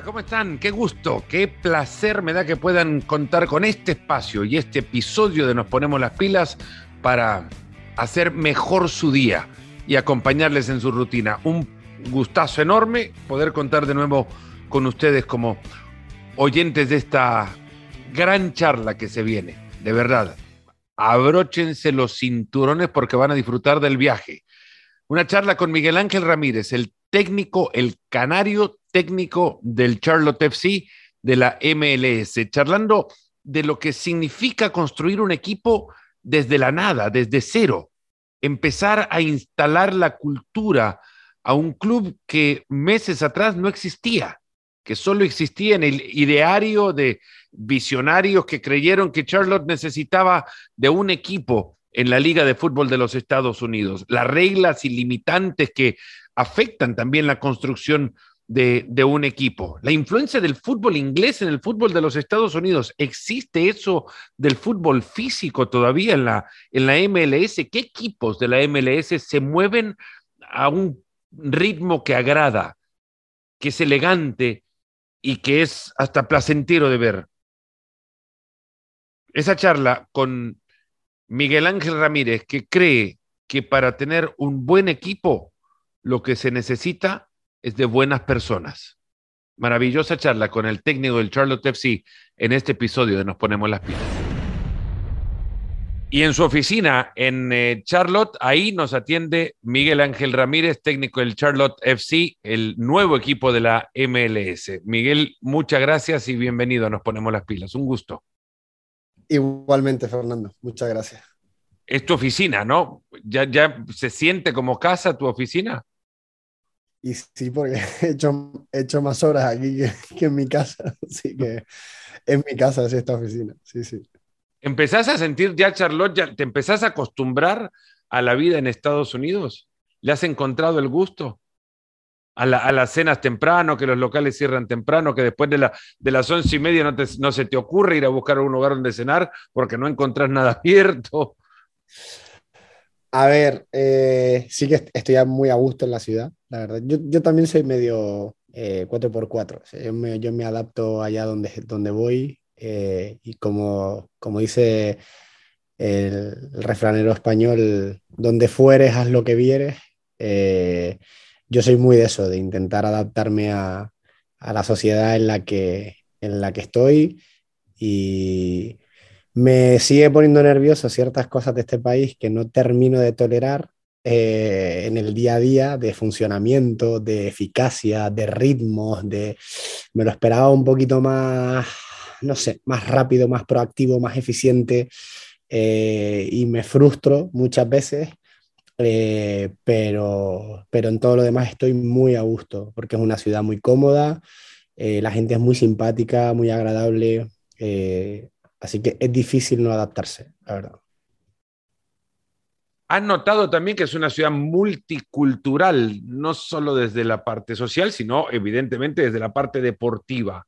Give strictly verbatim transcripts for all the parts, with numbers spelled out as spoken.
Hola, ¿cómo están? Qué gusto, qué placer me da que puedan contar con este espacio y este episodio de Nos Ponemos Las Pilas para hacer mejor su día y acompañarles en su rutina. Un gustazo enorme poder contar de nuevo con ustedes como oyentes de esta gran charla que se viene. De verdad, abróchense los cinturones porque van a disfrutar del viaje. Una charla con Miguel Ángel Ramírez, el técnico, el canario técnico del Charlotte F C de la M L S, charlando de lo que significa construir un equipo desde la nada, desde cero, empezar a instalar la cultura a un club que meses atrás no existía, que solo existía en el ideario de visionarios que creyeron que Charlotte necesitaba de un equipo en la Liga de Fútbol de los Estados Unidos. Las reglas y limitantes que afectan también la construcción de, de un equipo. La influencia del fútbol inglés en el fútbol de los Estados Unidos. ¿Existe eso del fútbol físico todavía en la, en la M L S? ¿Qué equipos de la M L S se mueven a un ritmo que agrada, que es elegante y que es hasta placentero de ver? Esa charla con Miguel Ángel Ramírez, que cree que para tener un buen equipo lo que se necesita es de buenas personas. Maravillosa charla con el técnico del Charlotte F C en este episodio de Nos Ponemos Las Pilas. Y en su oficina en eh, Charlotte, ahí nos atiende Miguel Ángel Ramírez, técnico del Charlotte F C, el nuevo equipo de la M L S. Miguel, muchas gracias y bienvenido a Nos Ponemos Las Pilas. Un gusto. Igualmente, Fernando. Muchas gracias. Es tu oficina, ¿no? ¿Ya, ya se siente como casa tu oficina? Y sí, porque he hecho, he hecho más horas aquí que, que en mi casa. Así que en mi casa es esta oficina. Sí, sí. ¿Empezás a sentir ya, Charlotte, ya te empezás a acostumbrar a la vida en Estados Unidos? ¿Le has encontrado el gusto? A, la, a las cenas temprano, que los locales cierran temprano, que después de, la, de las once y media no, te, no se te ocurre ir a buscar un lugar donde cenar porque no encontrás nada abierto. A ver, eh, sí que estoy muy a gusto en la ciudad, la verdad. Yo, yo también soy medio eh, cuatro por cuatro. O sea, yo, me, yo me adapto allá donde, donde voy eh, y como, como dice el, el refranero español, donde fueres, haz lo que vieres. Eh, Yo soy muy de eso, de intentar adaptarme a, a la sociedad en la que, en la que estoy, y me sigue poniendo nervioso ciertas cosas de este país que no termino de tolerar eh, en el día a día, de funcionamiento, de eficacia, de ritmos, de, me lo esperaba un poquito más, no sé, más rápido, más proactivo, más eficiente, eh, y me frustro muchas veces. Eh, pero, pero en todo lo demás estoy muy a gusto, porque es una ciudad muy cómoda, eh, la gente es muy simpática, muy agradable, eh, así que es difícil no adaptarse, la verdad. ¿Has notado también que es una ciudad multicultural, no solo desde la parte social, sino evidentemente desde la parte deportiva,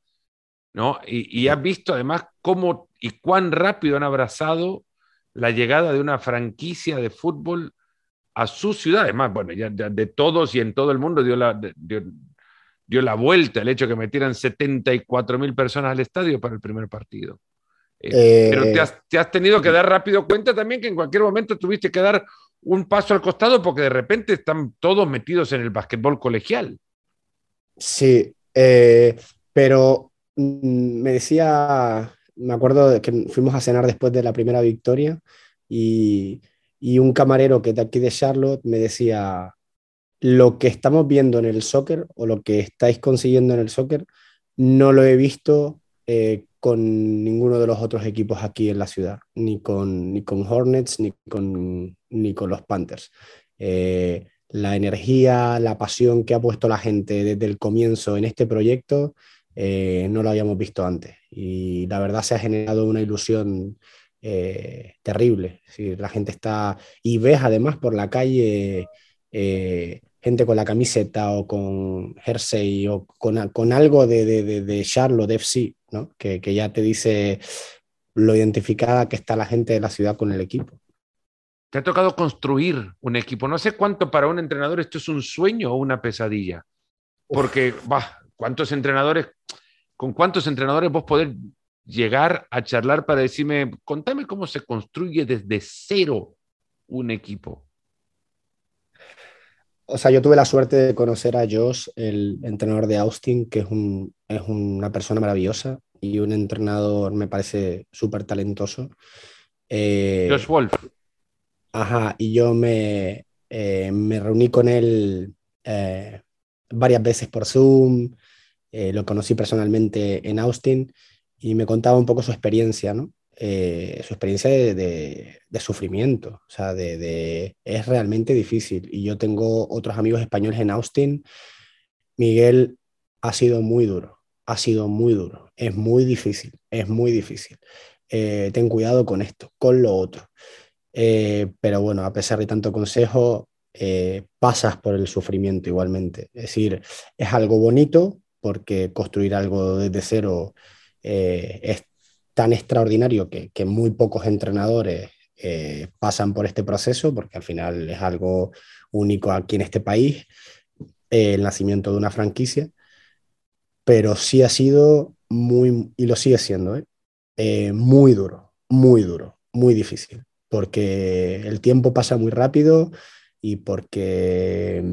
¿no? Y, y has visto además cómo y cuán rápido han abrazado la llegada de una franquicia de fútbol a su ciudad. Además, bueno, ya, ya de todos y en todo el mundo dio la, dio, dio la vuelta el hecho de que metieran setenta y cuatro mil personas al estadio para el primer partido. Eh, eh, pero te has, te has tenido que dar rápido cuenta también que en cualquier momento tuviste que dar un paso al costado porque de repente están todos metidos en el básquetbol colegial. Sí, eh, pero me decía, me acuerdo de que fuimos a cenar después de la primera victoria y... Y un camarero que de aquí de Charlotte me decía, lo que estamos viendo en el soccer o lo que estáis consiguiendo en el soccer no lo he visto eh, con ninguno de los otros equipos aquí en la ciudad, ni con, ni con Hornets, ni con, ni con los Panthers. Eh, la energía, la pasión que ha puesto la gente desde el comienzo en este proyecto eh, no lo habíamos visto antes. Y la verdad se ha generado una ilusión Eh, terrible, sí, la gente está, y ves además por la calle eh, gente con la camiseta o con jersey o con, con algo de, de, de Charlotte F C, ¿no? que, que ya te dice lo identificada que está la gente de la ciudad con el equipo. Te ha tocado construir un equipo, no sé cuánto para un entrenador esto es un sueño o una pesadilla, porque, bah, ¿cuántos entrenadores ¿con cuántos entrenadores vos podés llegar a charlar para decirme, contame cómo se construye desde cero un equipo? O sea, yo tuve la suerte de conocer a Josh, el entrenador de Austin, que es, un, es una persona maravillosa y un entrenador, me parece, súper talentoso. Eh, Josh Wolf. Ajá, y yo me, eh, me reuní con él eh, varias veces por Zoom, eh, lo conocí personalmente en Austin y me contaba un poco su experiencia, ¿no? Eh, su experiencia de, de, de sufrimiento, o sea, de, de, es realmente difícil. Y yo tengo otros amigos españoles en Austin. Miguel, ha sido muy duro, ha sido muy duro, es muy difícil, es muy difícil. Eh, ten cuidado con esto, con lo otro. Eh, pero bueno, a pesar de tanto consejo, eh, pasas por el sufrimiento igualmente. Es decir, es algo bonito porque construir algo desde cero eh, es tan extraordinario que, que muy pocos entrenadores eh, pasan por este proceso, porque al final es algo único aquí en este país, eh, el nacimiento de una franquicia, pero sí ha sido muy, y lo sigue siendo, ¿eh? Eh, muy duro, muy duro, muy difícil, porque el tiempo pasa muy rápido y porque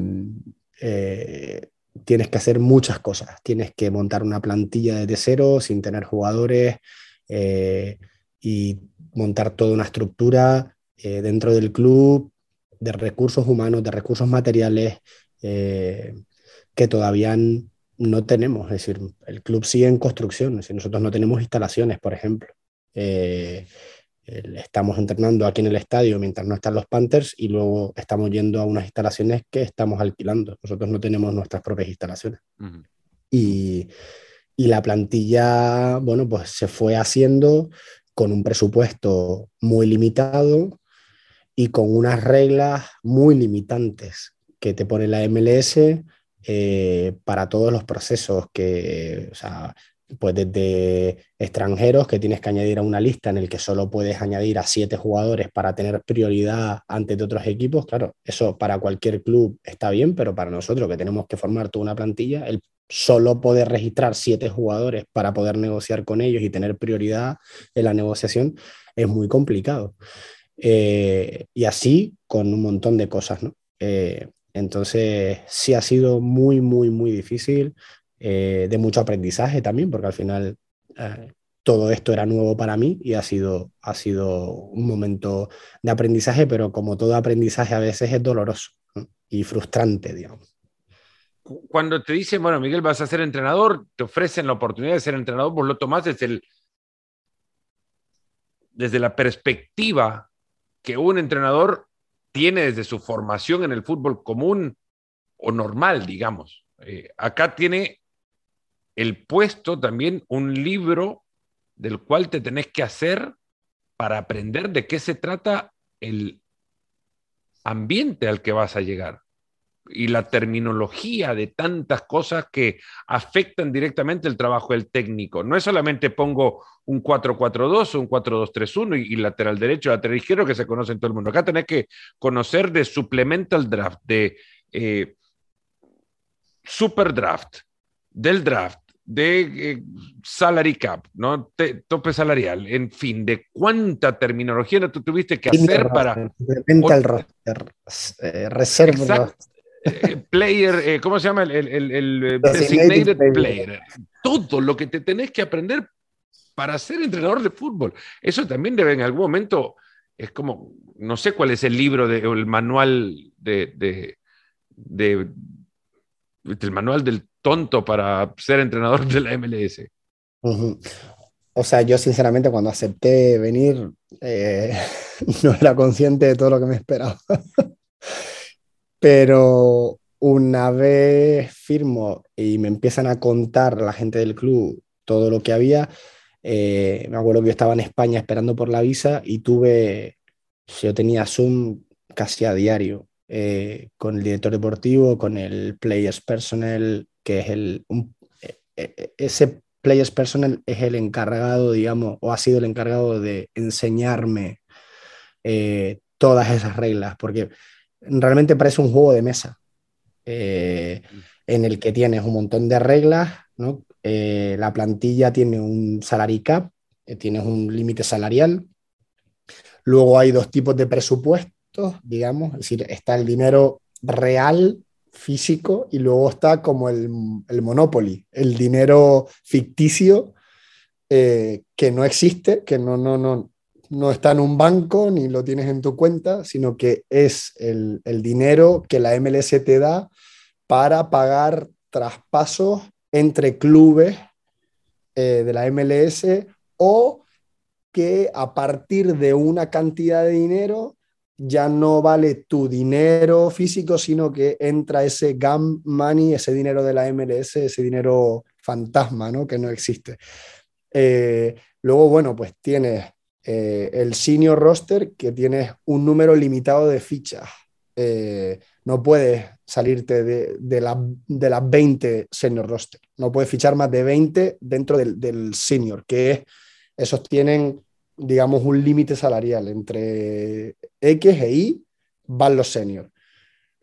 eh, tienes que hacer muchas cosas, tienes que montar una plantilla desde cero sin tener jugadores, Eh, y montar toda una estructura eh, dentro del club, de recursos humanos, de recursos materiales eh, que todavía no tenemos. Es decir, el club sigue en construcción, es decir, nosotros no tenemos instalaciones, por ejemplo. Eh, estamos entrenando aquí en el estadio mientras no están los Panthers y luego estamos yendo a unas instalaciones que estamos alquilando. Nosotros no tenemos nuestras propias instalaciones. Uh-huh. Y... Y la plantilla, bueno, pues se fue haciendo con un presupuesto muy limitado y con unas reglas muy limitantes que te pone la M L S eh, para todos los procesos que, o sea, pues desde extranjeros que tienes que añadir a una lista en el que solo puedes añadir a siete jugadores para tener prioridad antes de otros equipos. Claro, eso para cualquier club está bien, pero para nosotros que tenemos que formar toda una plantilla, el solo poder registrar siete jugadores para poder negociar con ellos y tener prioridad en la negociación es muy complicado. Eh, y así con un montón de cosas, ¿no? Eh, entonces sí ha sido muy, muy, muy difícil, eh, de mucho aprendizaje también, porque al final eh, todo esto era nuevo para mí y ha sido, ha sido un momento de aprendizaje, pero como todo aprendizaje a veces es doloroso, ¿no? Y frustrante, digamos. Cuando te dicen, bueno, Miguel, vas a ser entrenador, te ofrecen la oportunidad de ser entrenador, vos lo tomás desde, el, desde la perspectiva que un entrenador tiene desde su formación en el fútbol común o normal, digamos. Eh, acá tiene el puesto también un libro del cual te tenés que hacer para aprender de qué se trata el ambiente al que vas a llegar. Y la terminología de tantas cosas que afectan directamente el trabajo del técnico. No es solamente pongo un cuatro cuatro dos o un cuatro dos tres uno y, y lateral derecho, lateral izquierdo, que se conoce en todo el mundo. Acá tenés que conocer de supplemental draft, de eh, super draft, del draft, de eh, salary cap, ¿no? Te, tope salarial, en fin, de cuánta terminología no tú tuviste que hacer para... Supplemental roster, eh, reserva. Eh, player, eh, ¿cómo se llama? El, el, el, el designated player. Todo lo que te tenés que aprender para ser entrenador de fútbol. Eso también debe en algún momento, es como, no sé cuál es el libro de, o el manual de, de, de, el manual del tonto para ser entrenador de la M L S. Uh-huh. O sea, yo sinceramente cuando acepté venir eh, no era consciente de todo lo que me esperaba. Pero una vez firmo y me empiezan a contar la gente del club todo lo que había, eh, me acuerdo que yo estaba en España esperando por la visa y tuve, yo tenía Zoom casi a diario eh, con el director deportivo, con el Players Personnel, que es el... Un, ese Players Personnel es el encargado, digamos, o ha sido el encargado de enseñarme eh, todas esas reglas, porque... Realmente parece un juego de mesa eh, en el que tienes un montón de reglas, ¿no? eh, la plantilla tiene un salary cap, eh, tienes un límite salarial. Luego hay dos tipos de presupuestos, digamos, es decir, está el dinero real, físico, y luego está como el, el Monopoly, el dinero ficticio eh, que no existe, que no, no, no, no está en un banco ni lo tienes en tu cuenta, sino que es el, el dinero que la M L S te da para pagar traspasos entre clubes eh, de la M L S, o que a partir de una cantidad de dinero ya no vale tu dinero físico, sino que entra ese gam money, ese dinero de la M L S, ese dinero fantasma, ¿no?, que no existe. Eh, luego, bueno, pues tienes eh, el senior roster, que tienes un número limitado de fichas. Eh, no puedes salirte de, de, la, de las veinte senior roster. No puedes fichar más de veinte dentro del, del senior, que es, esos tienen, digamos, un límite salarial entre X e Y, van los seniors.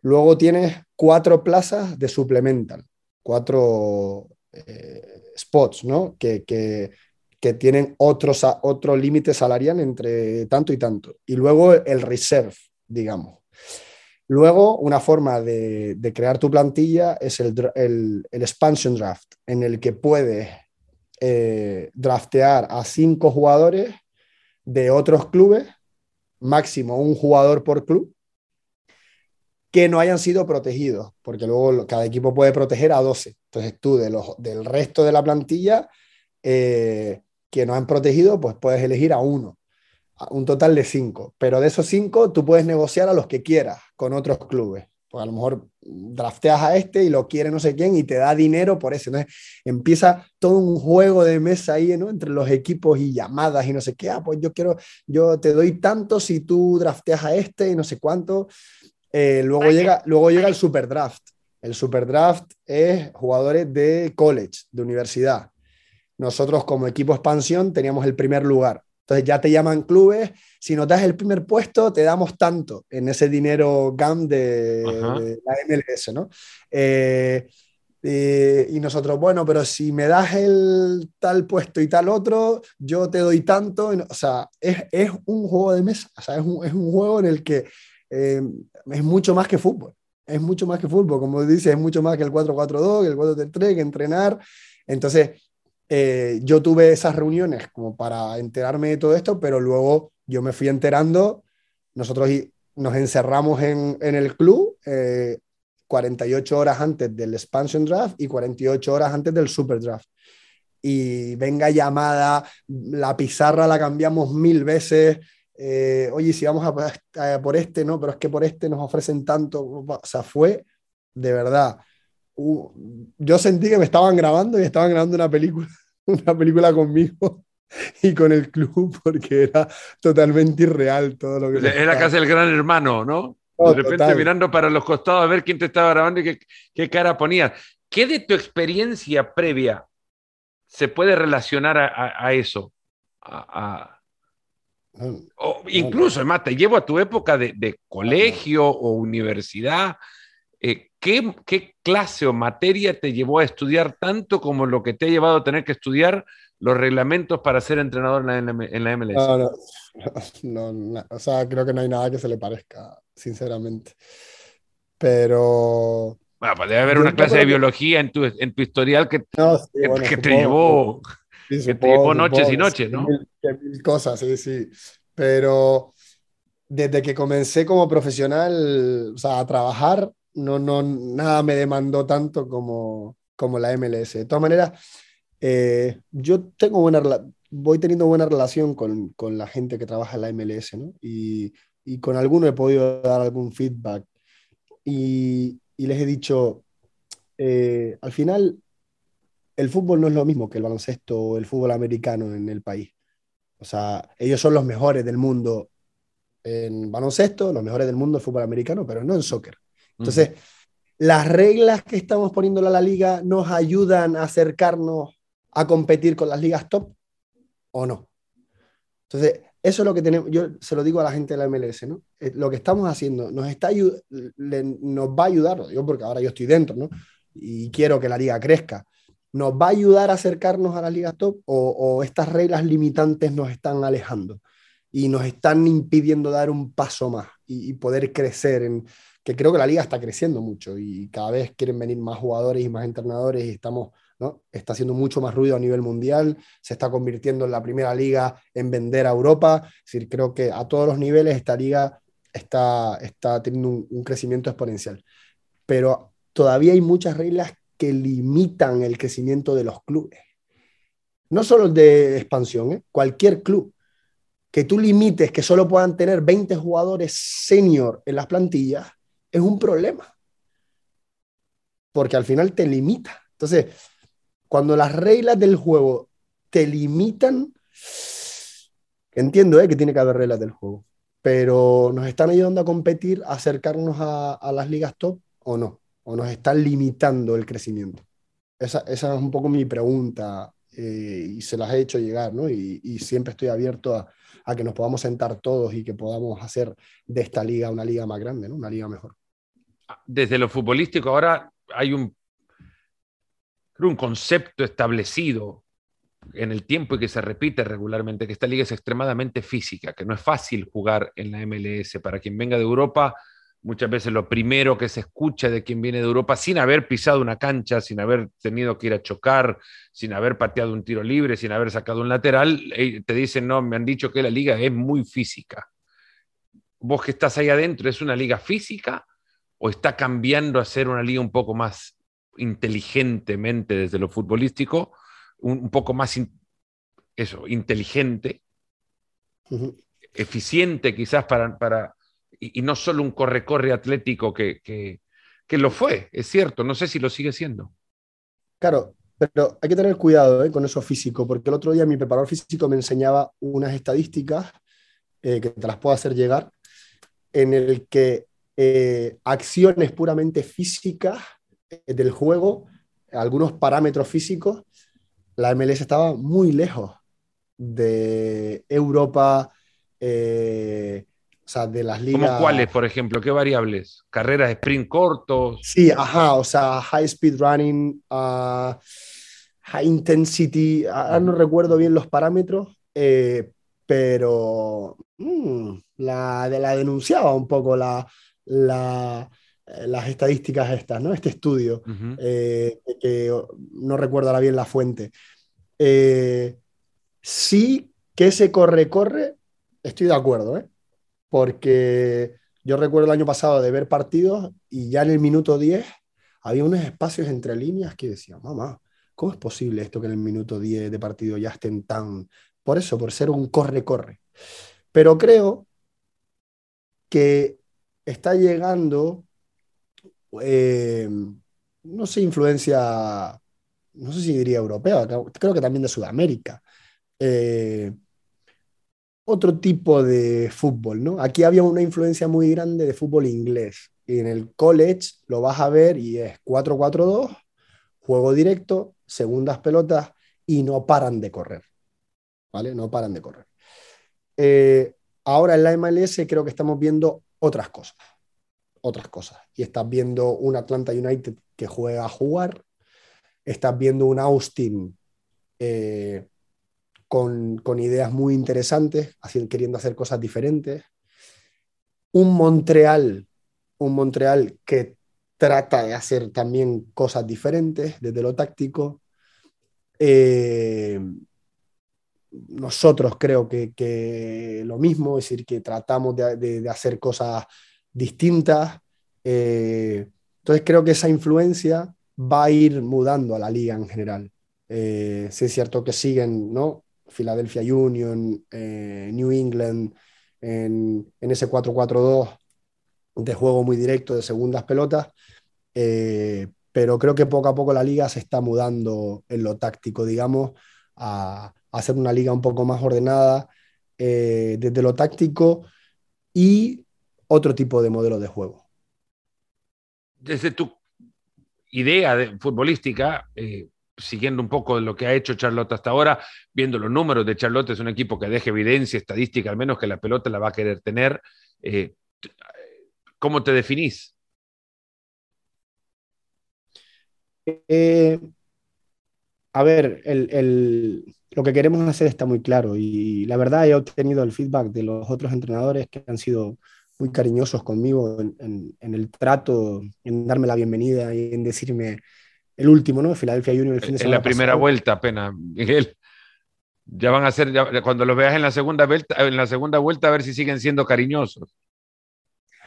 Luego tienes cuatro plazas de supplemental, cuatro eh, spots, ¿no?, que, que, que tienen otro, otro límite salarial entre tanto y tanto. Y luego el reserve, digamos. Luego, una forma de, de crear tu plantilla es el, el, el expansion draft, en el que puedes eh, draftear a cinco jugadores de otros clubes, máximo un jugador por club, que no hayan sido protegidos, porque luego cada equipo puede proteger a doce. Entonces tú, de los, del resto de la plantilla eh, que no han protegido, pues puedes elegir a uno, a un total de cinco. Pero de esos cinco tú puedes negociar a los que quieras con otros clubes. Pues a lo mejor drafteas a este y lo quiere no sé quién y te da dinero por ese. Entonces empieza todo un juego de mesa ahí, ¿no?, entre los equipos y llamadas y no sé qué. Ah, pues yo quiero, yo te doy tanto si tú drafteas a este y no sé cuánto. Eh, luego, vale. llega, luego llega el superdraft. El superdraft es jugadores de college, de universidad. Nosotros como equipo expansión teníamos el primer lugar. Entonces ya te llaman clubes, si no te das el primer puesto, te damos tanto en ese dinero G A M de, de la M L S, ¿no? Eh, eh, y nosotros, bueno, pero si me das el tal puesto y tal otro, yo te doy tanto. O sea, es, es un juego de mesa, o sea, es un, es un juego en el que eh, es mucho más que fútbol, es mucho más que fútbol, como dices, es mucho más que el cuatro cuatro dos, que el cuatro tres tres, que entrenar. Entonces... Eh, yo tuve esas reuniones como para enterarme de todo esto, pero luego yo me fui enterando. Nosotros nos encerramos en, en el club eh, cuarenta y ocho horas antes del expansion draft y cuarenta y ocho horas antes del super draft. Y venga llamada, la pizarra la cambiamos mil veces. Eh, Oye, si vamos a, a por este, no, pero es que por este nos ofrecen tanto. O sea, fue de verdad. Uh, yo sentí que me estaban grabando y estaban grabando una película, una película conmigo y con el club, porque era totalmente irreal todo lo que... Era casi el gran hermano, ¿no? Oh, de repente total. Mirando para los costados a ver quién te estaba grabando y qué, qué cara ponías. ¿Qué de tu experiencia previa se puede relacionar a, a, a eso? A, a... No, o incluso, no, no. Además, te llevo a tu época de, de colegio no, no. o universidad... Eh, ¿qué, ¿Qué clase o materia te llevó a estudiar tanto como lo que te ha llevado a tener que estudiar los reglamentos para ser entrenador en la, en la M L S? No, no, no, no, o sea, creo que no hay nada que se le parezca, sinceramente. Pero... Bueno, pues debe haber una clase de que... biología en tu, en tu historial que, no, sí, que, bueno, que supongo, te llevó, sí, que supongo, te llevó noches supongo, y noches, ¿no? Mil, mil cosas, sí, sí. Pero desde que comencé como profesional, o sea, a trabajar, No, no, nada me demandó tanto como, como la M L S. De todas maneras, eh, yo tengo buena, voy teniendo buena relación con, con la gente que trabaja en la M L S, ¿no? Y, y con alguno he podido dar algún feedback. Y, y les he dicho, eh, al final, el fútbol no es lo mismo que el baloncesto o el fútbol americano en el país. O sea, ellos son los mejores del mundo en baloncesto, los mejores del mundo en fútbol americano, pero no en soccer. Entonces, las reglas que estamos poniéndole a la liga nos ayudan a acercarnos a competir con las ligas top, ¿o no? Entonces, eso es lo que tenemos. Yo se lo digo a la gente de la M L S, ¿no? Lo que estamos haciendo nos, está, le, nos va a ayudar, lo digo porque ahora yo estoy dentro, ¿no? Y quiero que la liga crezca. ¿nos va a ayudar a acercarnos a las ligas top o, o estas reglas limitantes nos están alejando y nos están impidiendo dar un paso más y, y poder crecer? En, que creo que la liga está creciendo mucho y cada vez quieren venir más jugadores y más entrenadores y estamos, ¿no? Está haciendo mucho más ruido a nivel mundial, se está convirtiendo en la primera liga en vender a Europa. Es decir, creo que a todos los niveles esta liga está, está teniendo un, un crecimiento exponencial. Pero todavía hay muchas reglas que limitan el crecimiento de los clubes. No solo el de expansión, ¿eh? Cualquier club. Que tú limites que solo puedan tener veinte jugadores senior en las plantillas es un problema. Porque al final te limita. Entonces, cuando las reglas del juego te limitan, entiendo, ¿eh? Que tiene que haber reglas del juego, pero ¿nos están ayudando a competir, a acercarnos a, a las ligas top o no? ¿O nos están limitando el crecimiento? Esa, esa es un poco mi pregunta, eh, y se las he hecho llegar, ¿no? Y, y siempre estoy abierto a, a que nos podamos sentar todos y que podamos hacer de esta liga una liga más grande, ¿no? Una liga mejor. Desde lo futbolístico ahora hay un, creo, un concepto establecido en el tiempo y que se repite regularmente, que esta liga es extremadamente física, que no es fácil jugar en la M L S. Para quien venga de Europa, muchas veces lo primero que se escucha de quien viene de Europa, sin haber pisado una cancha, sin haber tenido que ir a chocar, sin haber pateado un tiro libre, sin haber sacado un lateral, te dicen, no, me han dicho que la liga es muy física. ¿Vos que estás ahí adentro, es una liga física o está cambiando a ser una liga un poco más inteligentemente desde lo futbolístico, un, un poco más in, eso, inteligente, uh-huh. eficiente quizás para... para Y, y no solo un corre-corre atlético que, que, que lo fue, es cierto, no sé si lo sigue siendo. Claro, pero hay que tener cuidado, ¿eh? Con eso físico, porque el otro día mi preparador físico me enseñaba unas estadísticas, eh, que te las puedo hacer llegar, en el que eh, acciones puramente físicas eh, del juego, algunos parámetros físicos, la M L S estaba muy lejos de Europa, eh, o sea, de las ligas... ¿Cómo cuáles, por ejemplo? ¿Qué variables? ¿Carreras de sprint cortos? Sí, ajá, o sea, high speed running, uh, high intensity, ahora no recuerdo bien los parámetros, eh, pero mmm, la, de la denunciaba un poco la, la, las estadísticas estas, ¿no? Este estudio, uh-huh. eh, que no recuerdo ahora bien la fuente. Eh, sí que se corre-corre, estoy de acuerdo, ¿eh? Porque yo recuerdo el año pasado de ver partidos y ya en el minuto diez había unos espacios entre líneas que decía, mamá, ¿cómo es posible esto que en el minuto diez de partido ya estén tan...? Por eso, por ser un corre-corre. Pero creo que está llegando, eh, no sé, influencia, no sé si diría europea, creo que también de Sudamérica. Eh, otro tipo de fútbol, ¿no? Aquí había una influencia muy grande de fútbol inglés, y en el college lo vas a ver y es cuatro cuatro dos, juego directo, segundas pelotas, y no paran de correr, ¿vale? No paran de correr. Eh, ahora en la M L S creo que estamos viendo otras cosas, otras cosas, y estás viendo un Atlanta United que juega a jugar, estás viendo un Austin, eh, Con, con ideas muy interesantes, así, queriendo hacer cosas diferentes. Un Montreal, un Montreal que trata de hacer también cosas diferentes desde lo táctico. Eh, nosotros creo que, que lo mismo, es decir, que tratamos de, de, de hacer cosas distintas. Eh, entonces creo que esa influencia va a ir mudando a la liga en general. Eh, sí es cierto que siguen, ¿no? Philadelphia Union, eh, New England, en, en ese cuatro cuatro dos de juego muy directo, de segundas pelotas, eh, pero creo que poco a poco la liga se está mudando en lo táctico, digamos, a, a hacer una liga un poco más ordenada, eh, desde lo táctico y otro tipo de modelo de juego. Desde tu idea de, futbolística, eh... siguiendo un poco lo que ha hecho Charlotte hasta ahora, viendo los números de Charlotte, es un equipo que deja evidencia estadística, al menos que la pelota la va a querer tener. Eh, ¿Cómo te definís? Eh, a ver, el, el, lo que queremos hacer está muy claro y la verdad he obtenido el feedback de los otros entrenadores que han sido muy cariñosos conmigo en, en, en el trato, en darme la bienvenida y en decirme el último, ¿no? Philadelphia Union el fin de semana. En la primera pasado. Vuelta apenas, Miguel. Ya van a ser, ya, cuando los veas en la segunda vuelta, en la segunda vuelta a ver si siguen siendo cariñosos.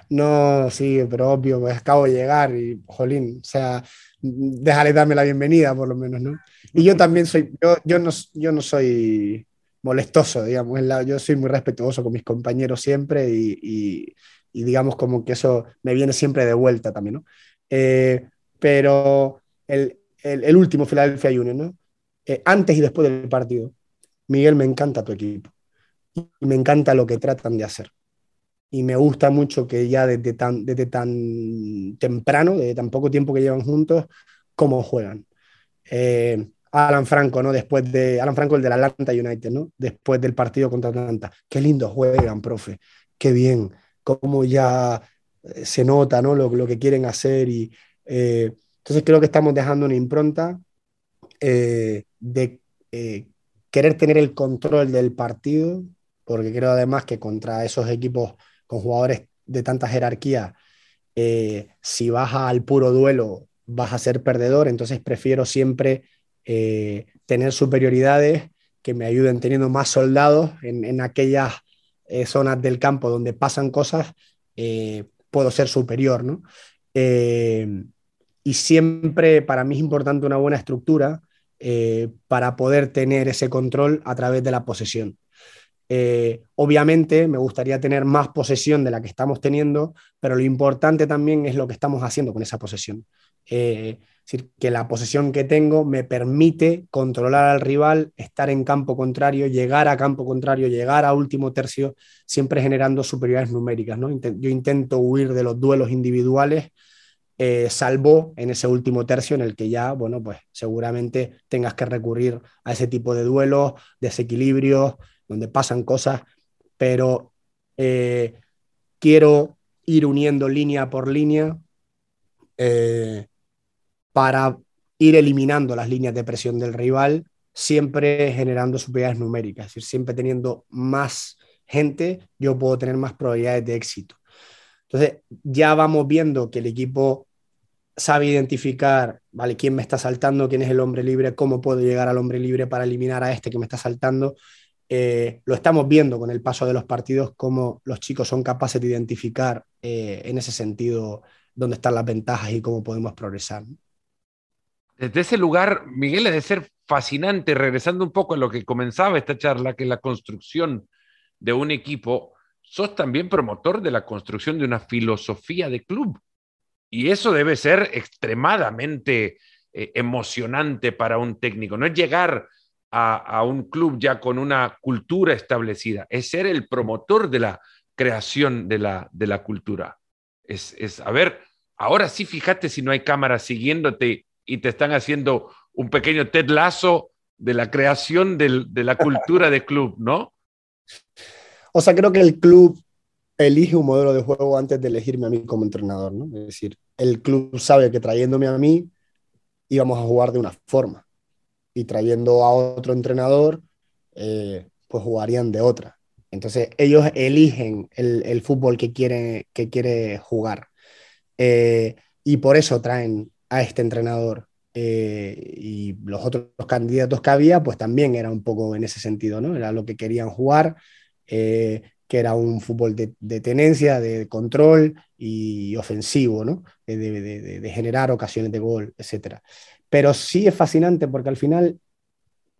No, sí, pero obvio, me acabo de llegar y, jolín, o sea, déjale darme la bienvenida por lo menos, ¿no? Y yo también soy, yo, yo, no, yo no soy molestoso, digamos, la, yo soy muy respetuoso con mis compañeros siempre y, y, y digamos como que eso me viene siempre de vuelta también, ¿no? Eh, pero el, el, el último Philadelphia Union, ¿no? Eh, antes y después del partido, Miguel, me encanta tu equipo y me encanta lo que tratan de hacer. Y me gusta mucho que ya desde tan, desde tan temprano, desde tan poco tiempo que llevan juntos, cómo juegan. Eh, Alan Franco, ¿no? Después de, Alan Franco, el del Atlanta United, ¿no? Después del partido contra Atlanta. Qué lindo juegan, profe. Qué bien. Cómo ya se nota, ¿no? Lo, lo que quieren hacer. Y, eh, entonces creo que estamos dejando una impronta eh, de eh, querer tener el control del partido, porque creo además que contra esos equipos con jugadores de tanta jerarquía, eh, si vas al puro duelo vas a ser perdedor, entonces prefiero siempre eh, tener superioridades que me ayuden teniendo más soldados en, en aquellas eh, zonas del campo donde pasan cosas, eh, puedo ser superior, ¿no? Eh, y siempre para mí es importante una buena estructura eh, para poder tener ese control a través de la posesión. Eh, obviamente me gustaría tener más posesión de la que estamos teniendo, pero lo importante también es lo que estamos haciendo con esa posesión. Eh, es decir, que la posesión que tengo me permite controlar al rival, estar en campo contrario, llegar a campo contrario, llegar a último tercio, siempre generando superioridades numéricas, ¿no? Yo intento huir de los duelos individuales, eh, salvo en ese último tercio en el que ya, bueno, pues seguramente tengas que recurrir a ese tipo de duelos, desequilibrios, donde pasan cosas, pero eh, quiero ir uniendo línea por línea eh, para ir eliminando las líneas de presión del rival, siempre generando superioridades numéricas, es decir, siempre teniendo más gente, yo puedo tener más probabilidades de éxito. Entonces, ya vamos viendo que el equipo sabe identificar, vale, quién me está saltando, quién es el hombre libre, cómo puedo llegar al hombre libre para eliminar a este que me está saltando. Eh, lo estamos viendo con el paso de los partidos, cómo los chicos son capaces de identificar eh, en ese sentido dónde están las ventajas y cómo podemos progresar. Desde ese lugar, Miguel, es de ser fascinante, regresando un poco a lo que comenzaba esta charla, que es la construcción de un equipo. Sos también promotor de la construcción de una filosofía de club. Y eso debe ser extremadamente eh, emocionante para un técnico. No es llegar A, a un club ya con una cultura establecida, es ser el promotor de la creación de la, de la cultura. Es, es, a ver, ahora sí fíjate si no hay cámaras siguiéndote y te están haciendo un pequeño Ted Lasso de la creación del, de la cultura de club, ¿no? O sea, creo que el club elige un modelo de juego antes de elegirme a mí como entrenador, ¿no? Es decir, el club sabe que trayéndome a mí íbamos a jugar de una forma, y trayendo a otro entrenador, eh, pues jugarían de otra. Entonces ellos eligen el, el fútbol que quiere, que quiere jugar. Eh, y por eso traen a este entrenador. Eh, y los otros los candidatos que había, pues también era un poco en ese sentido, ¿no? Era lo que querían jugar, eh, que era un fútbol de, de tenencia, de control y ofensivo, ¿no? De, de, de, de generar ocasiones de gol, etcétera. Pero sí es fascinante porque al final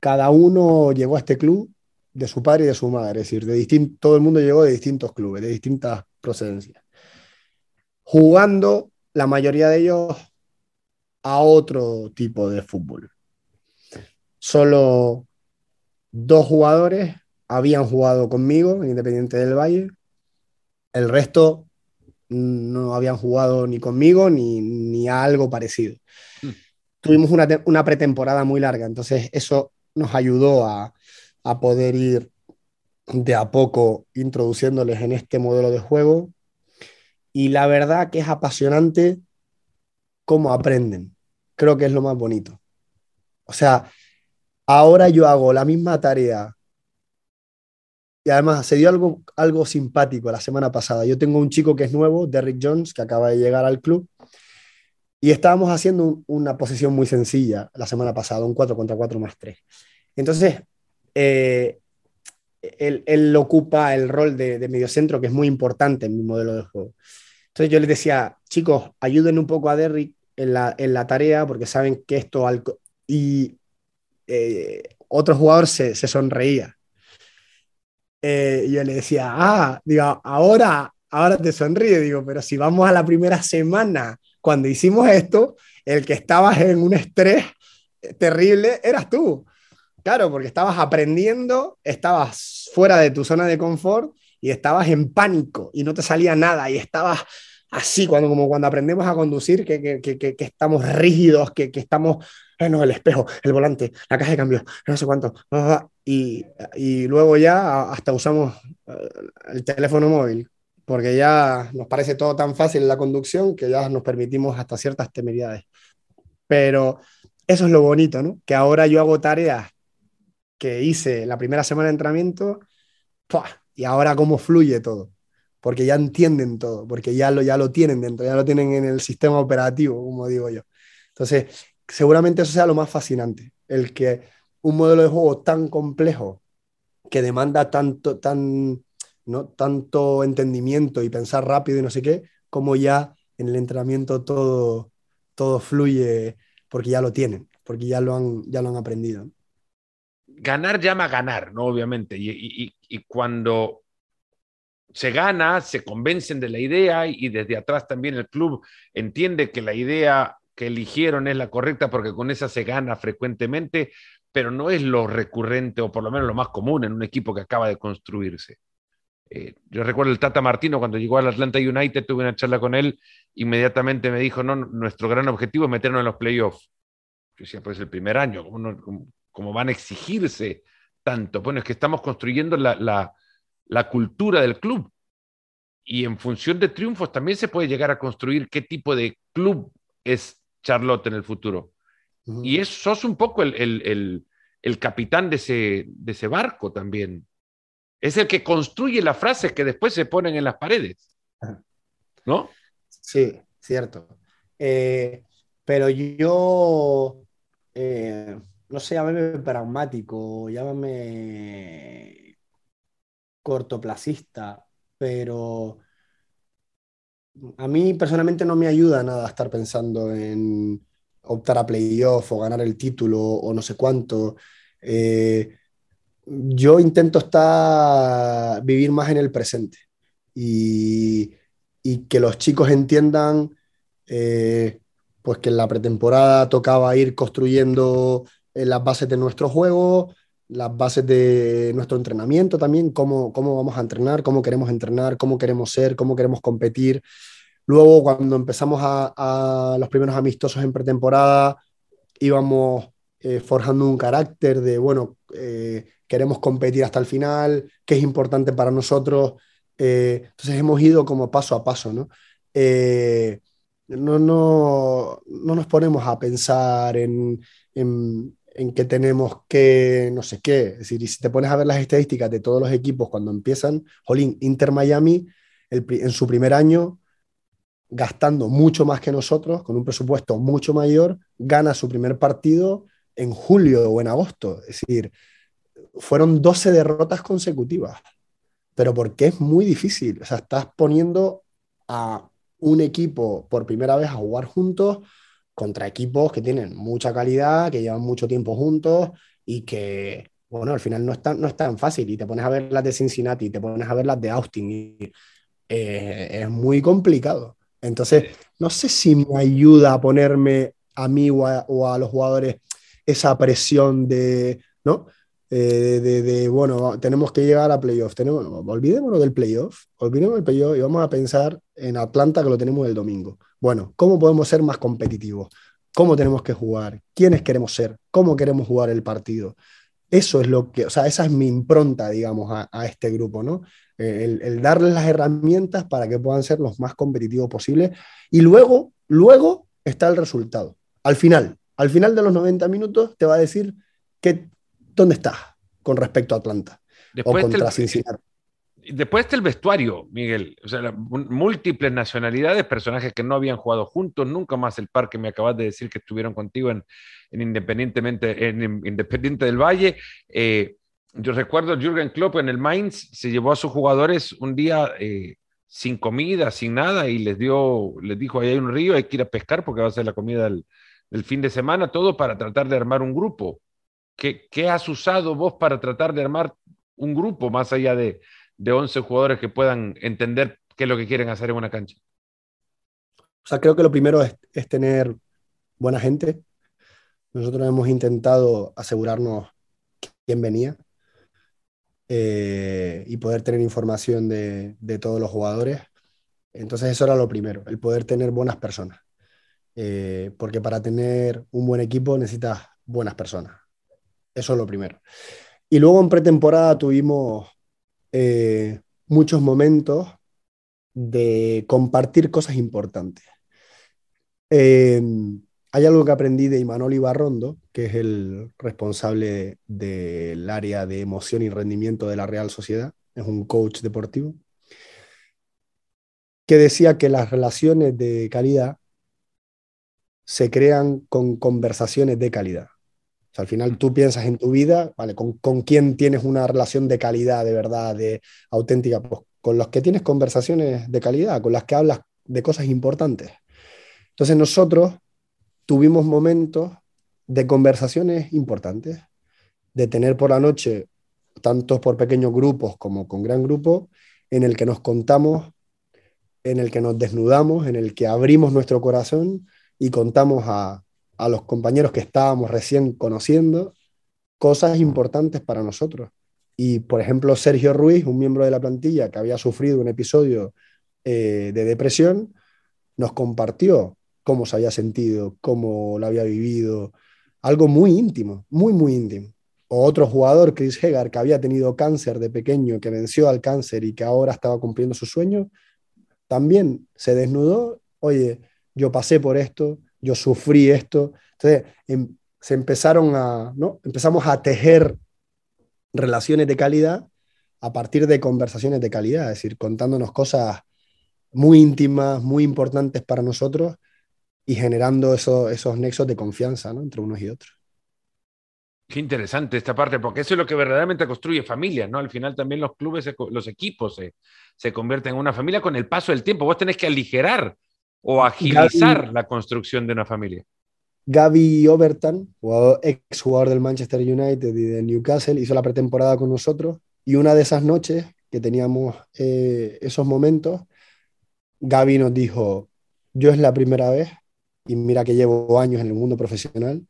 cada uno llegó a este club de su padre y de su madre, es decir, de distin- todo el mundo llegó de distintos clubes, de distintas procedencias. Jugando la mayoría de ellos a otro tipo de fútbol. Solo dos jugadores habían jugado conmigo en Independiente del Valle, el resto no habían jugado ni conmigo ni, ni a algo parecido. Mm. Tuvimos una, una pretemporada muy larga, entonces eso nos ayudó a, a poder ir de a poco introduciéndoles en este modelo de juego y la verdad que es apasionante cómo aprenden, creo que es lo más bonito. O sea, Ahora yo hago la misma tarea. Y además se dio algo, algo simpático la semana pasada. Yo tengo un chico que es nuevo, Derrick Jones, que acaba de llegar al club. Y estábamos haciendo un, una posesión muy sencilla la semana pasada, un cuatro contra cuatro más tres. Entonces, eh, él, él ocupa el rol de, de mediocentro, que es muy importante en mi modelo de juego. Entonces yo les decía, chicos, ayuden un poco a Derrick en la, en la tarea, porque saben que esto... Al, y eh, otro jugador se, se sonreía. Eh, yo le decía, ah, digo, ahora, ahora te sonríe, digo, pero si vamos a la primera semana, cuando hicimos esto, el que estabas en un estrés terrible eras tú. Claro, porque estabas aprendiendo, estabas fuera de tu zona de confort y estabas en pánico y no te salía nada y estabas así, cuando, como cuando aprendemos a conducir, que, que, que, que estamos rígidos, que, que estamos, eh, no, el espejo, el volante, la caja de cambios, no sé cuánto, y, y luego ya hasta usamos el teléfono móvil, porque ya nos parece todo tan fácil la conducción que ya nos permitimos hasta ciertas temeridades. Pero eso es lo bonito, ¿no? Que ahora yo hago tareas que hice la primera semana de entrenamiento, ¡pua! Y ahora cómo fluye todo, porque ya entienden todo, porque ya lo, ya lo tienen dentro, ya lo tienen en el sistema operativo, como digo yo. Entonces, seguramente eso sea lo más fascinante, el que un modelo de juego tan complejo, que demanda tanto, tan, ¿no? tanto entendimiento y pensar rápido y no sé qué, como ya en el entrenamiento todo, todo fluye, porque ya lo tienen, porque ya lo han, ya lo han aprendido. Ganar llama a ganar, ¿no? Obviamente. Y, y, y cuando se gana, se convencen de la idea y desde atrás también el club entiende que la idea que eligieron es la correcta porque con esa se gana frecuentemente, pero no es lo recurrente o por lo menos lo más común en un equipo que acaba de construirse. Eh, yo recuerdo el Tata Martino cuando llegó al Atlanta United, tuve una charla con él, inmediatamente me dijo, no, nuestro gran objetivo es meternos en los playoffs. Yo decía, pues el primer año, ¿cómo no, cómo, ¿Cómo van a exigirse tanto? Bueno, es que estamos construyendo la, la, la cultura del club. Y en función de triunfos también se puede llegar a construir qué tipo de club es Charlotte en el futuro. Uh-huh. Y es, sos un poco el, el, el, el capitán de ese, de ese barco también. Es el que construye las frases que después se ponen en las paredes. ¿No? Sí, cierto. Eh, pero yo... Eh... no sé, llámame pragmático, llámame cortoplacista, pero a mí personalmente no me ayuda nada estar pensando en optar a playoff o ganar el título o no sé cuánto. Eh, yo intento estar, vivir más en el presente y, y que los chicos entiendan eh, pues que en la pretemporada tocaba ir construyendo... las bases de nuestro juego, las bases de nuestro entrenamiento también, cómo, cómo vamos a entrenar, cómo queremos entrenar, cómo queremos ser, cómo queremos competir. Luego, cuando empezamos a, a los primeros amistosos en pretemporada, íbamos eh, forjando un carácter de, bueno, eh, queremos competir hasta el final, qué es importante para nosotros. Eh, entonces hemos ido como paso a paso, ¿no? Eh, no, no, no nos ponemos a pensar en... en en que tenemos que no sé qué, es decir, y si te pones a ver las estadísticas de todos los equipos cuando empiezan, jolín, Inter Miami el, en su primer año gastando mucho más que nosotros, con un presupuesto mucho mayor, gana su primer partido en julio o en agosto, es decir, fueron doce derrotas consecutivas, pero porque es muy difícil, o sea, estás poniendo a un equipo por primera vez a jugar juntos contra equipos que tienen mucha calidad, que llevan mucho tiempo juntos y que, bueno, al final no es tan, no es tan fácil. Y te pones a ver las de Cincinnati, te pones a ver las de Austin. Y, eh, es muy complicado. Entonces, no sé si me ayuda a ponerme a mí o a, o a los jugadores esa presión de, ¿no? Eh, de, de, de, bueno, tenemos que llegar a playoff. Tenemos, olvidémonos del playoff, olvidémonos del playoff y vamos a pensar en Atlanta, que lo tenemos el domingo. Bueno, ¿cómo podemos ser más competitivos? ¿Cómo tenemos que jugar? ¿Quiénes queremos ser? ¿Cómo queremos jugar el partido? Eso es lo que, o sea, esa es mi impronta, digamos, a, a este grupo, ¿no? El, el darles las herramientas para que puedan ser los más competitivos posibles. Y luego, luego está el resultado. Al final, al final de los noventa minutos te va a decir qué, ¿dónde estás con respecto a Atlanta? Después o contra el, Cincinnati. Después está el vestuario, Miguel. O sea, la, múltiples nacionalidades, personajes que no habían jugado juntos, nunca más el par que me acabas de decir que estuvieron contigo en, en, Independientemente, en, en Independiente del Valle. Eh, yo recuerdo Jürgen Klopp en el Mainz, se llevó a sus jugadores un día... Eh, sin comida, sin nada, y les dio, les dijo, ahí hay un río, hay que ir a pescar porque va a ser la comida del, del fin de semana, todo para tratar de armar un grupo. ¿Qué, qué has usado vos para tratar de armar un grupo más allá de, de once jugadores que puedan entender qué es lo que quieren hacer en una cancha? O sea, creo que lo primero es, es tener buena gente. Nosotros hemos intentado asegurarnos quién venía. Eh, y poder tener información de, de todos los jugadores. Entonces eso era lo primero, el poder tener buenas personas, eh, porque para tener un buen equipo necesitas buenas personas, eso es lo primero. Y luego en pretemporada tuvimos eh, muchos momentos de compartir cosas importantes. Eh, hay algo que aprendí de Imanol Ibarrondo, que es el responsable del área de emoción y rendimiento de la Real Sociedad, es un coach deportivo, que decía que las relaciones de calidad se crean con conversaciones de calidad. O sea, al final tú piensas en tu vida, ¿vale? ¿Con, con quién tienes una relación de calidad, de verdad, de auténtica? Pues con los que tienes conversaciones de calidad, con las que hablas de cosas importantes. Entonces nosotros... tuvimos momentos de conversaciones importantes, de tener por la noche, tanto por pequeños grupos como con gran grupo, en el que nos contamos, en el que nos desnudamos, en el que abrimos nuestro corazón y contamos a, a los compañeros que estábamos recién conociendo cosas importantes para nosotros. Y, por ejemplo, Sergio Ruiz, un miembro de la plantilla que había sufrido un episodio eh, de depresión, nos compartió cómo se había sentido, cómo lo había vivido, algo muy íntimo, muy, muy íntimo. O otro jugador, Chris Hegar, que había tenido cáncer de pequeño, que venció al cáncer y que ahora estaba cumpliendo su sueño, también se desnudó, oye, yo pasé por esto, yo sufrí esto. Entonces, em, se empezaron a, ¿no? Empezamos a tejer relaciones de calidad a partir de conversaciones de calidad, es decir, contándonos cosas muy íntimas, muy importantes para nosotros, y generando eso, esos nexos de confianza, ¿no? Entre unos y otros. Qué interesante esta parte, porque eso es lo que verdaderamente construye familias, ¿no? Al final también los clubes, los equipos se, se convierten en una familia con el paso del tiempo. Vos tenés que aligerar o agilizar Gaby, la construcción de una familia. Gaby Overton, jugador, ex jugador del Manchester United y del Newcastle, hizo la pretemporada con nosotros, y una de esas noches que teníamos eh, esos momentos, Gaby nos dijo, yo es la primera vez, y mira que llevo años en el mundo profesional,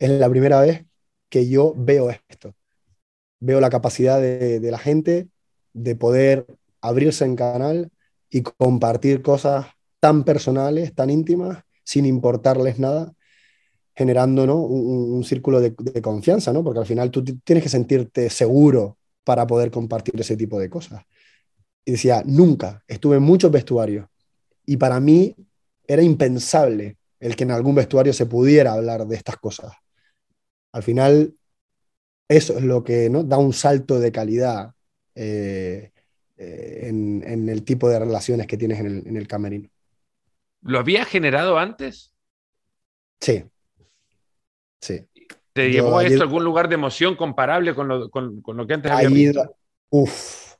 es la primera vez que yo veo esto. Veo la capacidad de, de la gente de poder abrirse en canal y compartir cosas tan personales, tan íntimas, sin importarles nada, generando, ¿no? un, un círculo de, de confianza, ¿no? Porque al final tú tienes que sentirte seguro para poder compartir ese tipo de cosas. Y decía, nunca, estuve en muchos vestuarios y para mí era impensable el que en algún vestuario se pudiera hablar de estas cosas. Al final, eso es lo que, ¿no? da un salto de calidad eh, eh, en, en el tipo de relaciones que tienes en el, en el camerino. ¿Lo había generado antes? Sí. Sí. ¿Te llevó Yo, a esto a algún lugar de emoción comparable con lo, con, con lo que antes había visto? Uf,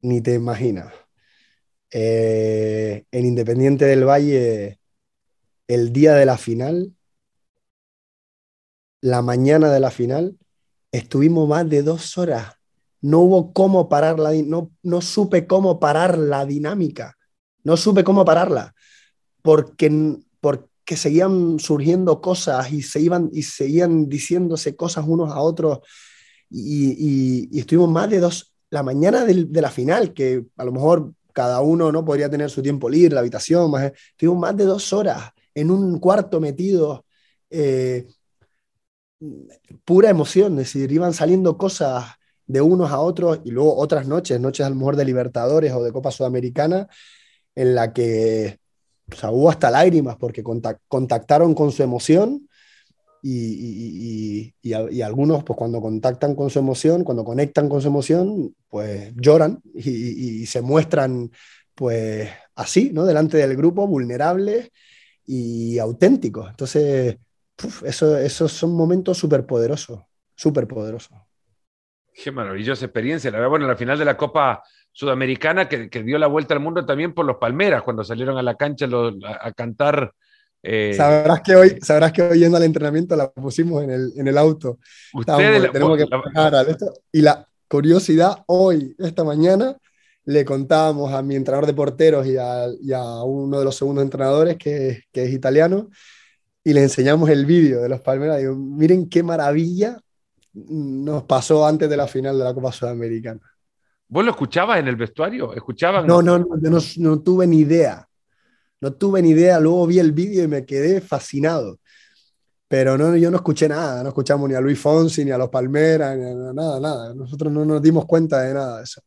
ni te imaginas. Eh, en Independiente del Valle... el día de la final, la mañana de la final, estuvimos más de dos horas. No hubo cómo parar la, no, no supe cómo parar la dinámica. No supe cómo pararla. Porque, porque seguían surgiendo cosas y, se iban, y seguían diciéndose cosas unos a otros. Y, y, y estuvimos más de dos... La mañana del, de la final, que a lo mejor cada uno, ¿no? podría tener su tiempo libre, la habitación. Más, estuvimos más de dos horas en un cuarto metido, eh, pura emoción, es decir, iban saliendo cosas de unos a otros, y luego otras noches, noches a lo mejor de Libertadores o de Copa Sudamericana, en la que, o sea, hubo hasta lágrimas, porque contact, contactaron con su emoción, Y, y, y, y, a, y algunos, pues cuando contactan con su emoción, cuando conectan con su emoción, pues lloran y, y, y se muestran pues así, ¿no? Delante del grupo, vulnerables y auténticos. Entonces, puf, eso, esos son momentos súper poderosos, súper poderosos. Qué maravillosa experiencia. La verdad, bueno, la final de la Copa Sudamericana que, que dio la vuelta al mundo también por los Palmeras, cuando salieron a la cancha los, a, a cantar. Eh, sabrás que hoy, sabrás que hoy yendo al entrenamiento la pusimos en el, en el auto. Ustedes la, tenemos que la, esto. Y la curiosidad, hoy, esta mañana, le contábamos a mi entrenador de porteros y a, y a uno de los segundos entrenadores, que, que es italiano, y le enseñamos el vídeo de los Palmeras. Digo, miren qué maravilla nos pasó antes de la final de la Copa Sudamericana. ¿Vos lo escuchabas en el vestuario? ¿Escuchaban? No, no, no, yo no, no tuve ni idea. No tuve ni idea, luego vi el vídeo y me quedé fascinado. Pero no, yo no escuché nada, no escuchamos ni a Luis Fonsi, ni a los Palmeras, ni a, nada, nada. Nosotros no nos dimos cuenta de nada de eso.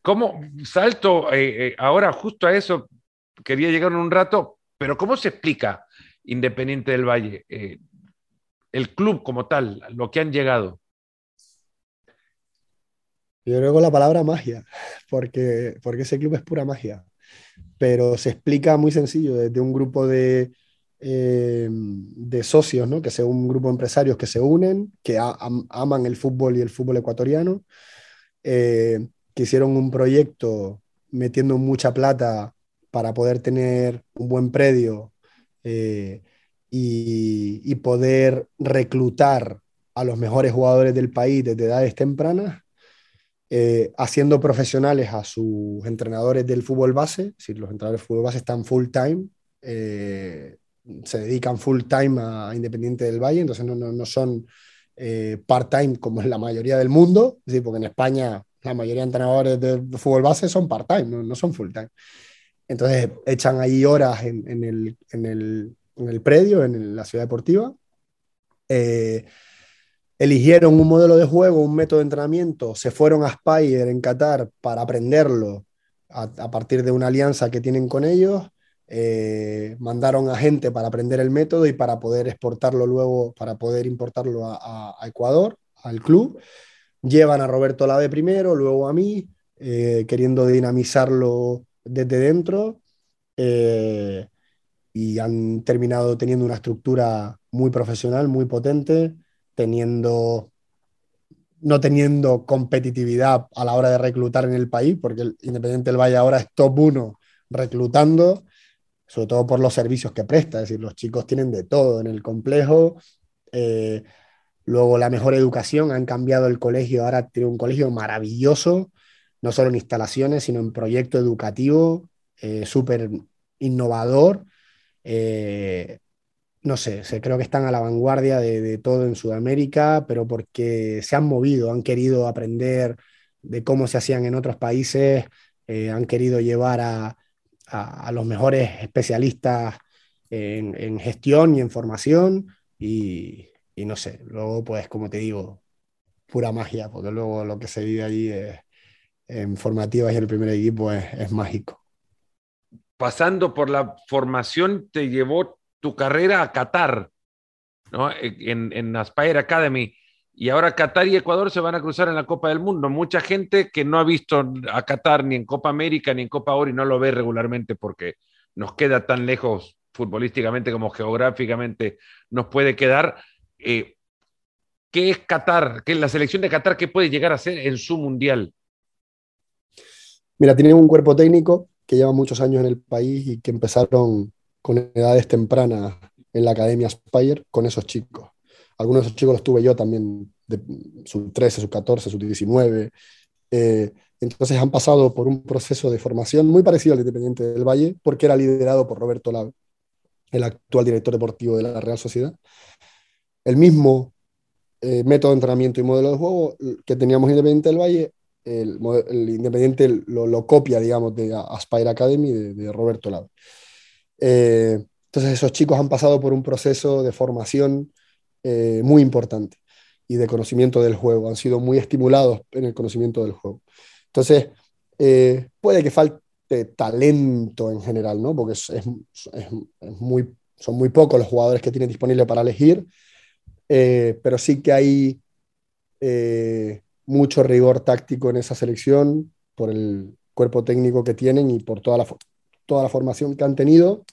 ¿Cómo? Salto eh, eh, ahora justo a eso, quería llegar en un rato, pero ¿cómo se explica Independiente del Valle? Eh, el club como tal, lo que han llegado. Yo creo que la palabra magia, porque, porque ese club es pura magia. Pero se explica muy sencillo, desde un grupo de, eh, de socios, ¿no? Que sea un grupo de empresarios que se unen, que a, am, aman el fútbol y el fútbol ecuatoriano, eh, que hicieron un proyecto metiendo mucha plata para poder tener un buen predio eh, y, y poder reclutar a los mejores jugadores del país desde edades tempranas, Eh, haciendo profesionales a sus entrenadores del fútbol base. Si los entrenadores del fútbol base están full time, eh, se dedican full time a Independiente del Valle, entonces no, no, no son eh, part-time como en la mayoría del mundo, ¿sí? Porque en España la mayoría de entrenadores de fútbol base son part-time, no, no son full-time. Entonces echan ahí horas en, en, el, en, el, en el predio, en el, la ciudad deportiva. Eh, Eligieron un modelo de juego, un método de entrenamiento, se fueron a Aspire en Qatar para aprenderlo a, a partir de una alianza que tienen con ellos, eh, mandaron a gente para aprender el método y para poder exportarlo luego, para poder importarlo a, a Ecuador, al club. Llevan a Roberto Lave primero, luego a mí, eh, queriendo dinamizarlo desde dentro, eh, y han terminado teniendo una estructura muy profesional, muy potente, teniendo, no teniendo competitividad a la hora de reclutar en el país, porque el Independiente del Valle ahora es top uno reclutando, sobre todo por los servicios que presta, es decir, los chicos tienen de todo en el complejo, eh, luego la mejor educación, han cambiado el colegio, ahora tiene un colegio maravilloso, no solo en instalaciones, sino en proyecto educativo, eh, súper innovador, eh, no sé, creo que están a la vanguardia de, de todo en Sudamérica, pero porque se han movido, han querido aprender de cómo se hacían en otros países, eh, han querido llevar a, a, a los mejores especialistas en, en gestión y en formación, y, y no sé, luego pues como te digo, pura magia, porque luego lo que se vive allí es, en formativas y en el primer equipo es, es mágico. Pasando por la formación te llevó tu carrera a Qatar, ¿no? En, en Aspire Academy, y ahora Qatar y Ecuador se van a cruzar en la Copa del Mundo. Mucha gente que no ha visto a Qatar ni en Copa América ni en Copa Oro y no lo ve regularmente porque nos queda tan lejos futbolísticamente como geográficamente nos puede quedar. Eh, ¿Qué es Qatar? ¿Qué es la selección de Qatar? ¿Qué puede llegar a ser en su mundial? Mira, tienen un cuerpo técnico que lleva muchos años en el país y que empezaron con edades tempranas en la Academia Aspire, con esos chicos. Algunos de esos chicos los tuve yo también, de sub trece, sub catorce, sub diecinueve. Eh, entonces han pasado por un proceso de formación muy parecido al Independiente del Valle, porque era liderado por Roberto Lave, el actual director deportivo de la Real Sociedad. El mismo eh, método de entrenamiento y modelo de juego que teníamos Independiente del Valle, el, el Independiente lo, lo copia, digamos, de Aspire Academy, de, de Roberto Lave. Eh, entonces esos chicos han pasado por un proceso de formación eh, muy importante y de conocimiento del juego, han sido muy estimulados en el conocimiento del juego. Entonces eh, puede que falte talento en general, ¿no? Porque es, es, es muy, son muy pocos los jugadores que tienen disponible para elegir, eh, pero sí que hay eh, mucho rigor táctico en esa selección por el cuerpo técnico que tienen y por toda la, toda la formación que han tenido.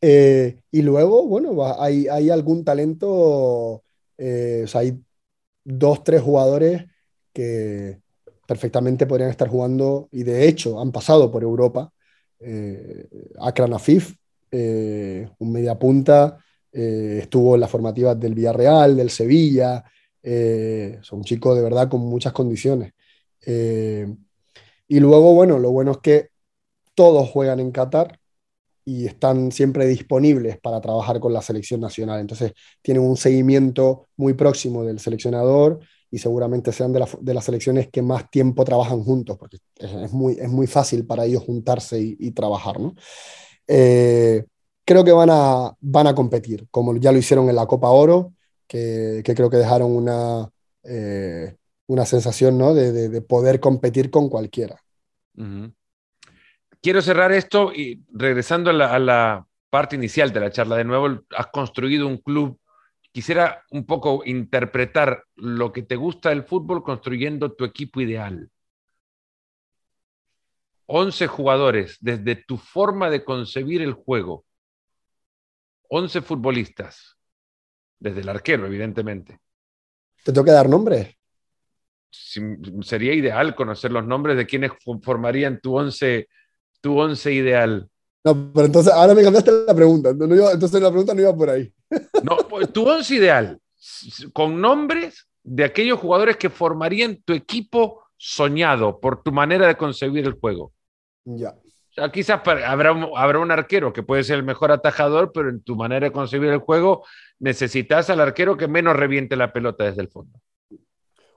Eh, y luego, bueno, hay, hay algún talento, eh, o sea, hay dos, tres jugadores que perfectamente podrían estar jugando y de hecho han pasado por Europa. Eh, Akram Afif, eh, un mediapunta, eh, estuvo en las formativas del Villarreal, del Sevilla, eh, es un chico de verdad con muchas condiciones. Eh, y luego, bueno, lo bueno es que todos juegan en Qatar y están siempre disponibles para trabajar con la selección nacional. Entonces tienen un seguimiento muy próximo del seleccionador y seguramente sean de, la, de las selecciones que más tiempo trabajan juntos, porque es, es, muy, es muy fácil para ellos juntarse y, y trabajar, ¿no? Eh, creo que van a, van a competir, como ya lo hicieron en la Copa Oro, que, que creo que dejaron una, eh, una sensación, ¿no?, de, de, de poder competir con cualquiera. Uh-huh. Quiero cerrar esto y regresando a la, a la parte inicial de la charla. De nuevo, has construido un club. Quisiera un poco interpretar lo que te gusta del fútbol construyendo tu equipo ideal. once jugadores, desde tu forma de concebir el juego. once futbolistas, desde el arquero, evidentemente. ¿Te tengo que dar nombres? Sí, sería ideal conocer los nombres de quienes formarían tu once. Tu once ideal. No, pero entonces ahora me cambiaste la pregunta. No, no iba, entonces la pregunta no iba por ahí. No, tu once ideal, con nombres de aquellos jugadores que formarían tu equipo soñado por tu manera de concebir el juego. Ya. O sea, quizás para, habrá, un, habrá un arquero que puede ser el mejor atajador, pero en tu manera de concebir el juego necesitas al arquero que menos reviente la pelota desde el fondo.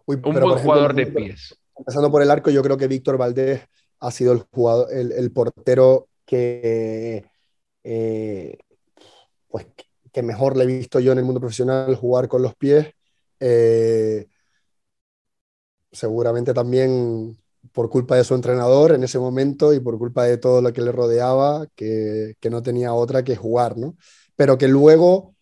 Uy, un buen ejemplo, jugador de pies. Empezando por el arco, yo creo que Víctor Valdés ha sido el, jugador, el, el portero que, eh, pues, que mejor le he visto yo en el mundo profesional jugar con los pies. Eh, seguramente también por culpa de su entrenador en ese momento y por culpa de todo lo que le rodeaba, que, que no tenía otra que jugar, ¿no? Pero que luego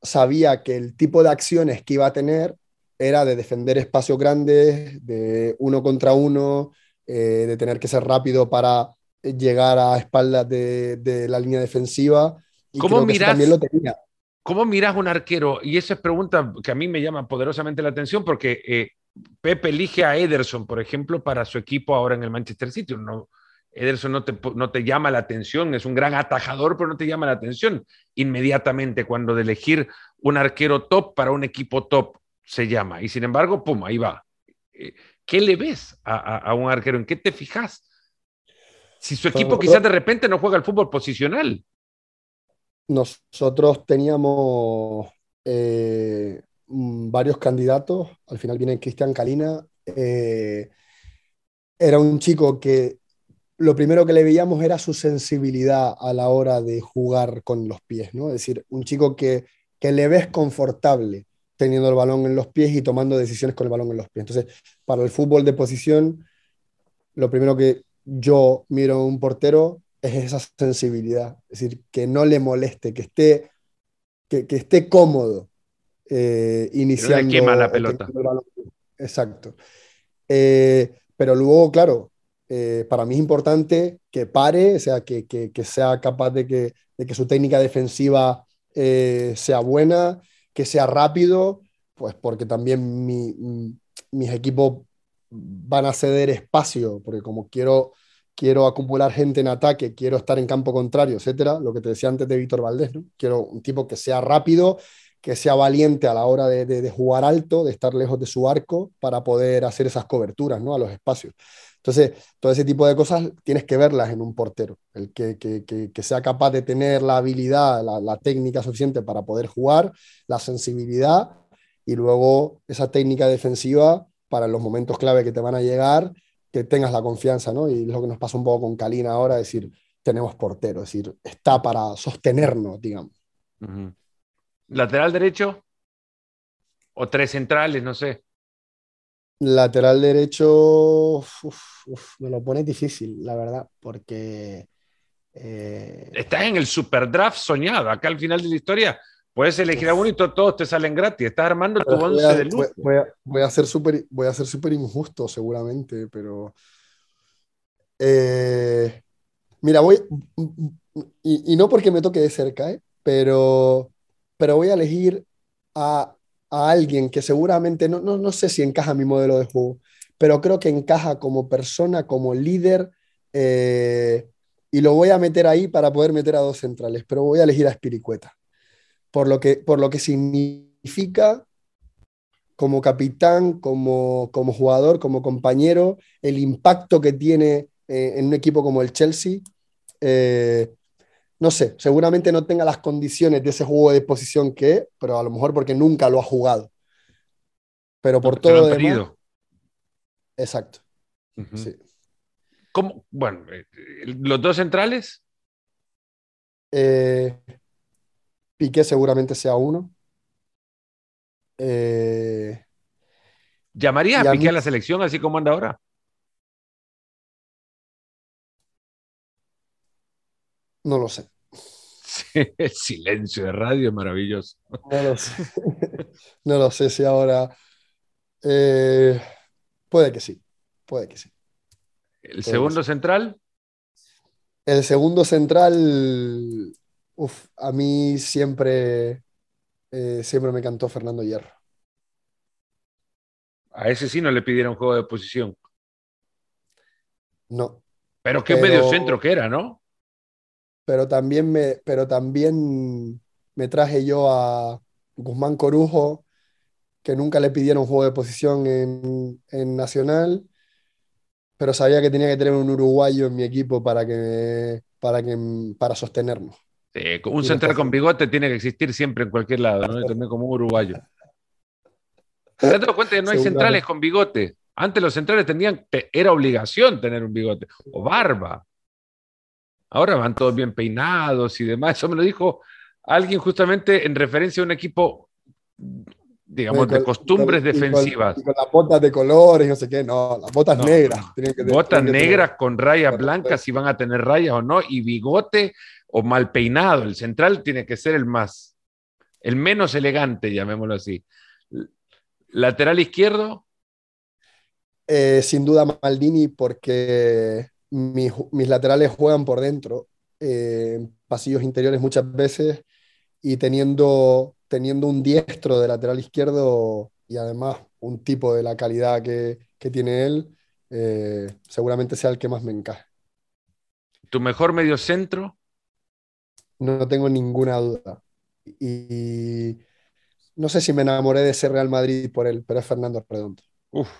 sabía que el tipo de acciones que iba a tener era de defender espacios grandes, de uno contra uno, Eh, de tener que ser rápido para llegar a espaldas de, de la línea defensiva. Y ¿Cómo creo que mirás, también lo tenía. ¿Cómo mirás un arquero? Y esa es pregunta que a mí me llama poderosamente la atención porque eh, Pepe elige a Ederson, por ejemplo, para su equipo ahora en el Manchester City. No, Ederson no te, no te llama la atención, es un gran atajador, pero no te llama la atención inmediatamente cuando de elegir un arquero top para un equipo top se llama. Y sin embargo, pum, ahí va. Eh, ¿Qué le ves a, a, a un arquero? ¿En qué te fijas? Si su equipo nosotros, quizás de repente no juega al fútbol posicional. Nosotros teníamos eh, varios candidatos. Al final viene Cristian Kahlina. Eh, era un chico que lo primero que le veíamos era su sensibilidad a la hora de jugar con los pies, ¿no? Es decir, un chico que, que le ves confortable teniendo el balón en los pies y tomando decisiones con el balón en los pies. Entonces, para el fútbol de posición, lo primero que yo miro a un portero es esa sensibilidad. Es decir, que no le moleste, que esté, que, que esté cómodo eh, iniciando. No le quema la pelota. Exacto. Eh, pero luego, claro, eh, para mí es importante que pare, o sea, que, que, que sea capaz de que, de que su técnica defensiva eh, sea buena, que sea rápido, pues porque también mi, mis equipos van a ceder espacio, porque como quiero, quiero acumular gente en ataque, quiero estar en campo contrario, etcétera, lo que te decía antes de Víctor Valdés, ¿no? Quiero un tipo que sea rápido, que sea valiente a la hora de, de, de jugar alto, de estar lejos de su arco, para poder hacer esas coberturas, ¿no?, a los espacios. Entonces, todo ese tipo de cosas tienes que verlas en un portero, el que, que, que, que sea capaz de tener la habilidad, la, la técnica suficiente para poder jugar, la sensibilidad y luego esa técnica defensiva para los momentos clave que te van a llegar, que tengas la confianza, ¿no? Y es lo que nos pasa un poco con Kahlina ahora, es decir, tenemos portero, es decir, está para sostenernos, digamos. Uh-huh. ¿Lateral derecho? ¿O tres centrales? No sé. Lateral derecho, uf, uf, me lo pone difícil, la verdad, porque... Eh... Estás en el superdraft soñado. Acá al final de la historia Puedes elegir a uno y to todos te salen gratis. Estás armando tu once de luz. Voy a, voy a ser súper injusto seguramente, pero... Eh, mira, voy... Y, y no porque me toque de cerca, ¿eh? pero, pero voy a elegir a, a alguien que seguramente... No, no, no sé si encaja a mi modelo de juego, pero creo que encaja como persona, como líder... Eh, y lo voy a meter ahí para poder meter a dos centrales, pero voy a elegir a Aspiricueta. Por lo que, por lo que significa como capitán, como, como jugador, como compañero, el impacto que tiene eh, en un equipo como el Chelsea. Eh, no sé, seguramente no tenga las condiciones de ese juego de posición que es, pero a lo mejor porque nunca lo ha jugado. Pero por todo lo demás... Exacto. Uh-huh. Sí. ¿Cómo? Bueno, ¿los dos centrales? Eh... Piqué seguramente sea uno. Eh, ¿Llamaría a Piqué mí... a la selección así como anda ahora? No lo sé. Sí, el silencio de radio es maravilloso. No lo sé. No lo sé si ahora... Eh, puede que sí, puede que sí. ¿El puede segundo sí. central? El segundo central... Uf, a mí siempre, eh, siempre me encantó Fernando Hierro. A ese sí no le pidieron juego de posición. No. Pero qué pero, medio centro que era, ¿no? Pero también me, pero también me traje yo a Guzmán Corujo, que nunca le pidieron juego de posición en, en Nacional, pero sabía que tenía que tener un uruguayo en mi equipo para, que, para, que, para sostenernos. Eh, un central con bigote tiene que existir siempre en cualquier lado, ¿no? Y también como un uruguayo. ¿Te has dado cuenta que no hay centrales con bigote? Antes los centrales tenían, era obligación tener un bigote o barba. Ahora van todos bien peinados y demás. Eso me lo dijo alguien justamente en referencia a un equipo, digamos, de costumbres defensivas. Y con las botas de colores, no sé qué, no, las botas negras. Botas negras con rayas blancas, si van a tener rayas o no, y bigote o mal peinado. El central tiene que ser el más, el menos elegante, llamémoslo así. ¿Lateral izquierdo? Eh, sin duda Maldini, porque mis, mis laterales juegan por dentro, eh, pasillos interiores muchas veces, y teniendo, teniendo un diestro de lateral izquierdo, y además un tipo de la calidad que, que tiene él, eh, seguramente sea el que más me encaje. ¿Tu mejor mediocentro? No tengo ninguna duda. Y no sé si me enamoré de ese Real Madrid por él, pero es Fernando Redondo. Uf.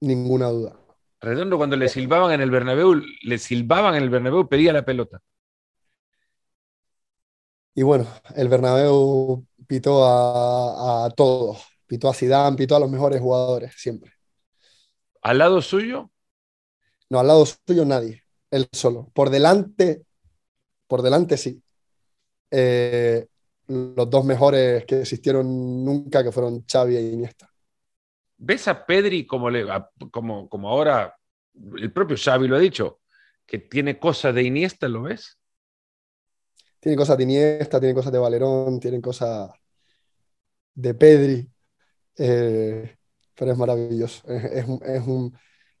Ninguna duda. Redondo, cuando le silbaban en el Bernabéu, le silbaban en el Bernabéu, pedía la pelota. Y bueno, el Bernabéu pitó a, a todos. Pitó a Zidane, pitó a los mejores jugadores, siempre. ¿Al lado suyo? No, al lado suyo nadie. Él solo. Por delante... Por delante sí. Eh, los dos mejores que existieron nunca, que fueron Xavi e Iniesta. ¿Ves a Pedri como, le, a, como, como ahora el propio Xavi lo ha dicho, que tiene cosas de Iniesta, lo ves? Tiene cosas de Iniesta, tiene cosas de Valerón, tiene cosas de Pedri, eh, pero es maravilloso. Es, es, es, un,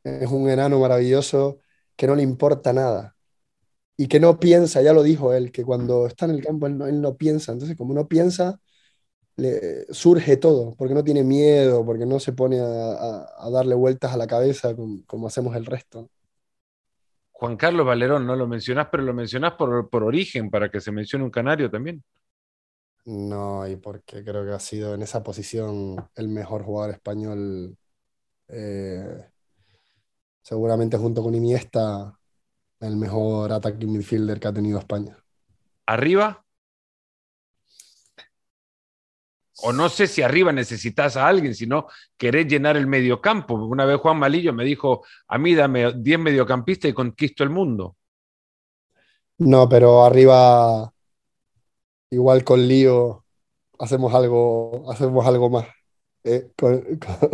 es un enano maravilloso que no le importa nada. Y que no piensa, ya lo dijo él, que cuando está en el campo él no, él no piensa. Entonces, como no piensa, le surge todo, porque no tiene miedo, porque no se pone a, a, a darle vueltas a la cabeza como, como hacemos el resto. Juan Carlos Valerón, no lo mencionás, pero lo mencionás por, por origen, para que se mencione un canario también. No, y porque creo que ha sido en esa posición el mejor jugador español, eh, seguramente junto con Iniesta, el mejor attacking midfielder que ha tenido España. ¿Arriba? O no sé si arriba necesitas a alguien, sino querés llenar el mediocampo. Una vez Juan Malillo me dijo, a mí dame diez mediocampistas y conquisto el mundo. No, pero arriba, igual con Lío, hacemos algo, hacemos algo más. Eh, con, con,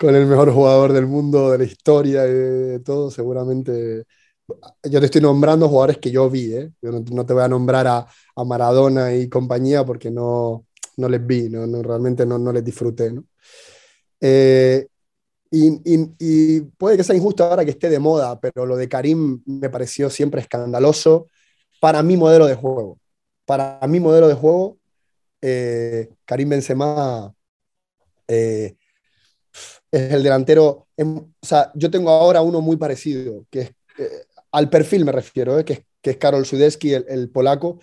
con el mejor jugador del mundo, de la historia y de todo, seguramente... Yo te estoy nombrando jugadores que yo vi, ¿eh? Yo no, no te voy a nombrar a, a Maradona y compañía, porque no, no les vi, no, no, realmente no, no les disfruté, ¿no? Eh, y, y, y puede que sea injusto ahora que esté de moda, pero lo de Karim me pareció siempre escandaloso para mi modelo de juego. Para mi modelo de juego, eh, Karim Benzema eh, es el delantero. En, o sea, yo tengo ahora uno muy parecido, que es, eh, al perfil me refiero, eh, que, es, que es Karol Sudeski, el, el polaco,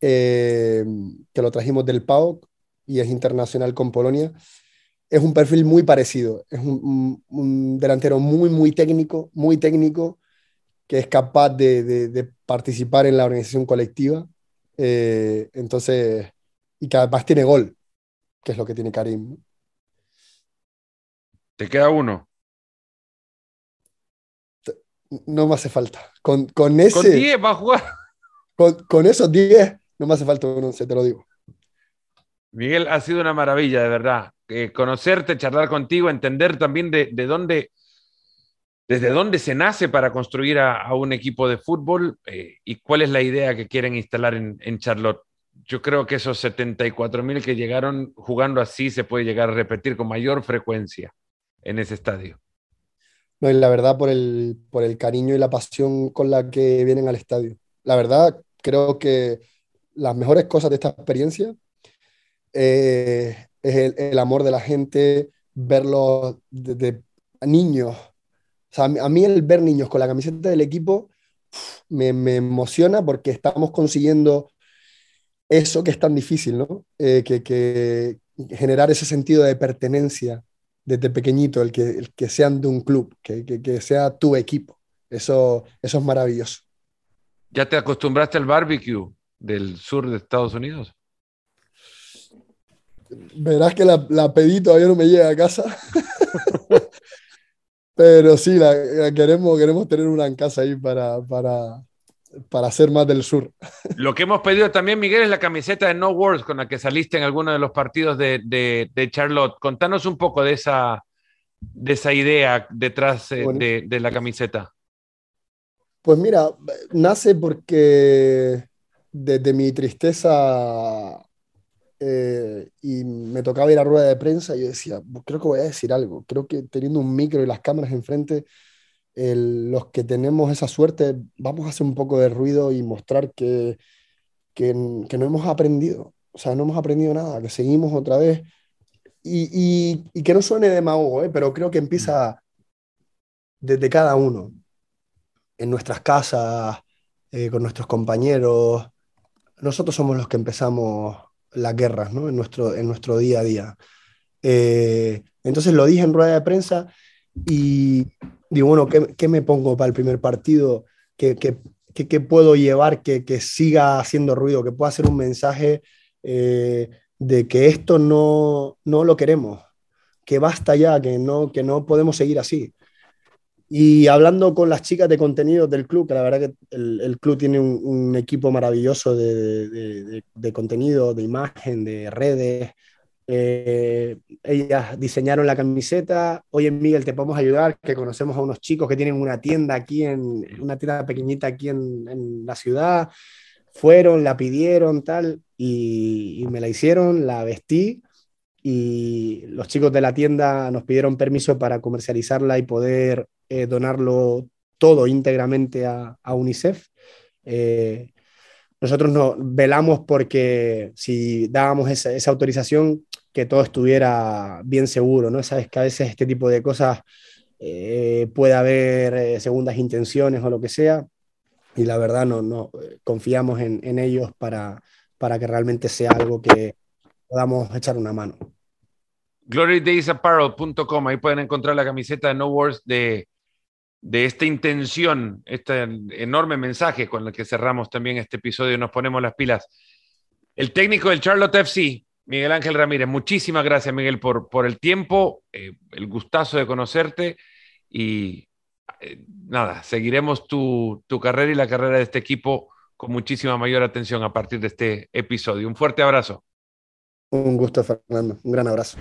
eh, que lo trajimos del P A O K y es internacional con Polonia. Es un perfil muy parecido, es un, un, un delantero muy, muy técnico, muy técnico, que es capaz de, de, de participar en la organización colectiva. Eh, entonces, y que además tiene gol, que es lo que tiene Karim. ¿Te queda uno? No me hace falta. Con, con ese. Con diez va a jugar. Con, con esos diez no me hace falta un once, te lo digo. Miguel, ha sido una maravilla, de verdad. Eh, conocerte, charlar contigo, entender también de, de dónde. ¿Desde dónde se nace para construir a, a un equipo de fútbol eh, y cuál es la idea que quieren instalar en, en Charlotte? Yo creo que esos setenta y cuatro mil que llegaron jugando así se puede llegar a repetir con mayor frecuencia en ese estadio. No, y la verdad por el, por el cariño y la pasión con la que vienen al estadio. La verdad, creo que las mejores cosas de esta experiencia eh, es el, el amor de la gente, verlos desde niños. O sea, a mí el ver niños con la camiseta del equipo me, me emociona porque estamos consiguiendo eso que es tan difícil, ¿no? Eh, que, que generar ese sentido de pertenencia desde pequeñito, el que, el que sean de un club, que, que, que sea tu equipo. Eso, eso es maravilloso. ¿Ya te acostumbraste al barbecue del sur de Estados Unidos? Verás que la, la pedí todavía no me llega a casa. Pero sí, la, la queremos, queremos tener una en casa ahí para, para, para hacer más del sur. Lo que hemos pedido también, Miguel, es la camiseta de No Words con la que saliste en alguno de los partidos de, de, de Charlotte. Contanos un poco de esa, de esa idea detrás eh, bueno, de, de la camiseta. Pues mira, nace porque desde mi tristeza Eh, y me tocaba ir a rueda de prensa y yo decía, creo que voy a decir algo, creo que teniendo un micro y las cámaras enfrente, el, los que tenemos esa suerte, vamos a hacer un poco de ruido y mostrar que, que, que no hemos aprendido, o sea, no hemos aprendido nada, que seguimos otra vez, y, y, y que no suene demagogo, eh, pero creo que empieza desde cada uno, en nuestras casas, eh, con nuestros compañeros. Nosotros somos los que empezamos las guerras, ¿no? En nuestro, en nuestro día a día. Eh, entonces lo dije en rueda de prensa y digo, bueno, ¿qué, qué me pongo para el primer partido? ¿Qué, qué, qué, qué puedo llevar que, que siga haciendo ruido? Que pueda hacer un mensaje eh, de que esto no, no lo queremos, que basta ya, que no, que no podemos seguir así. Y hablando con las chicas de contenidos del club, que la verdad que el, el club tiene un, un equipo maravilloso de, de, de, de contenido, de imagen, de redes. Eh, ellas diseñaron la camiseta. Oye, Miguel, te podemos ayudar, que conocemos a unos chicos que tienen una tienda aquí, en una tienda pequeñita aquí en, en la ciudad. Fueron, la pidieron, tal, y, y me la hicieron, la vestí. Y los chicos de la tienda nos pidieron permiso para comercializarla y poder eh, donarlo todo íntegramente a, a UNICEF. Eh, nosotros nos velamos porque si dábamos esa, esa autorización, que todo estuviera bien seguro, ¿no? Sabes que a veces este tipo de cosas eh, puede haber eh, segundas intenciones o lo que sea, y la verdad no, no confiamos en, en ellos para, para que realmente sea algo que podamos echar una mano. glory days apparel punto com, ahí pueden encontrar la camiseta de No Words de, de esta intención, este enorme mensaje con el que cerramos también este episodio y nos ponemos las pilas. El técnico del Charlotte F C, Miguel Ángel Ramírez, muchísimas gracias, Miguel, por, por el tiempo, eh, el gustazo de conocerte y eh, nada, seguiremos tu, tu carrera y la carrera de este equipo con muchísima mayor atención a partir de este episodio. Un fuerte abrazo. Un gusto, Fernando. Un gran abrazo.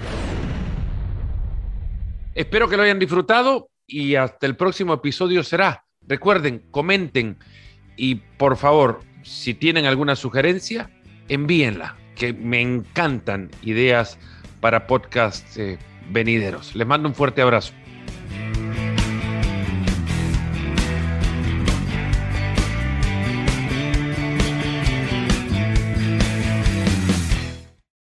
Espero que lo hayan disfrutado y hasta el próximo episodio será. Recuerden, comenten y por favor, si tienen alguna sugerencia, envíenla, que me encantan ideas para podcasts eh, venideros. Les mando un fuerte abrazo.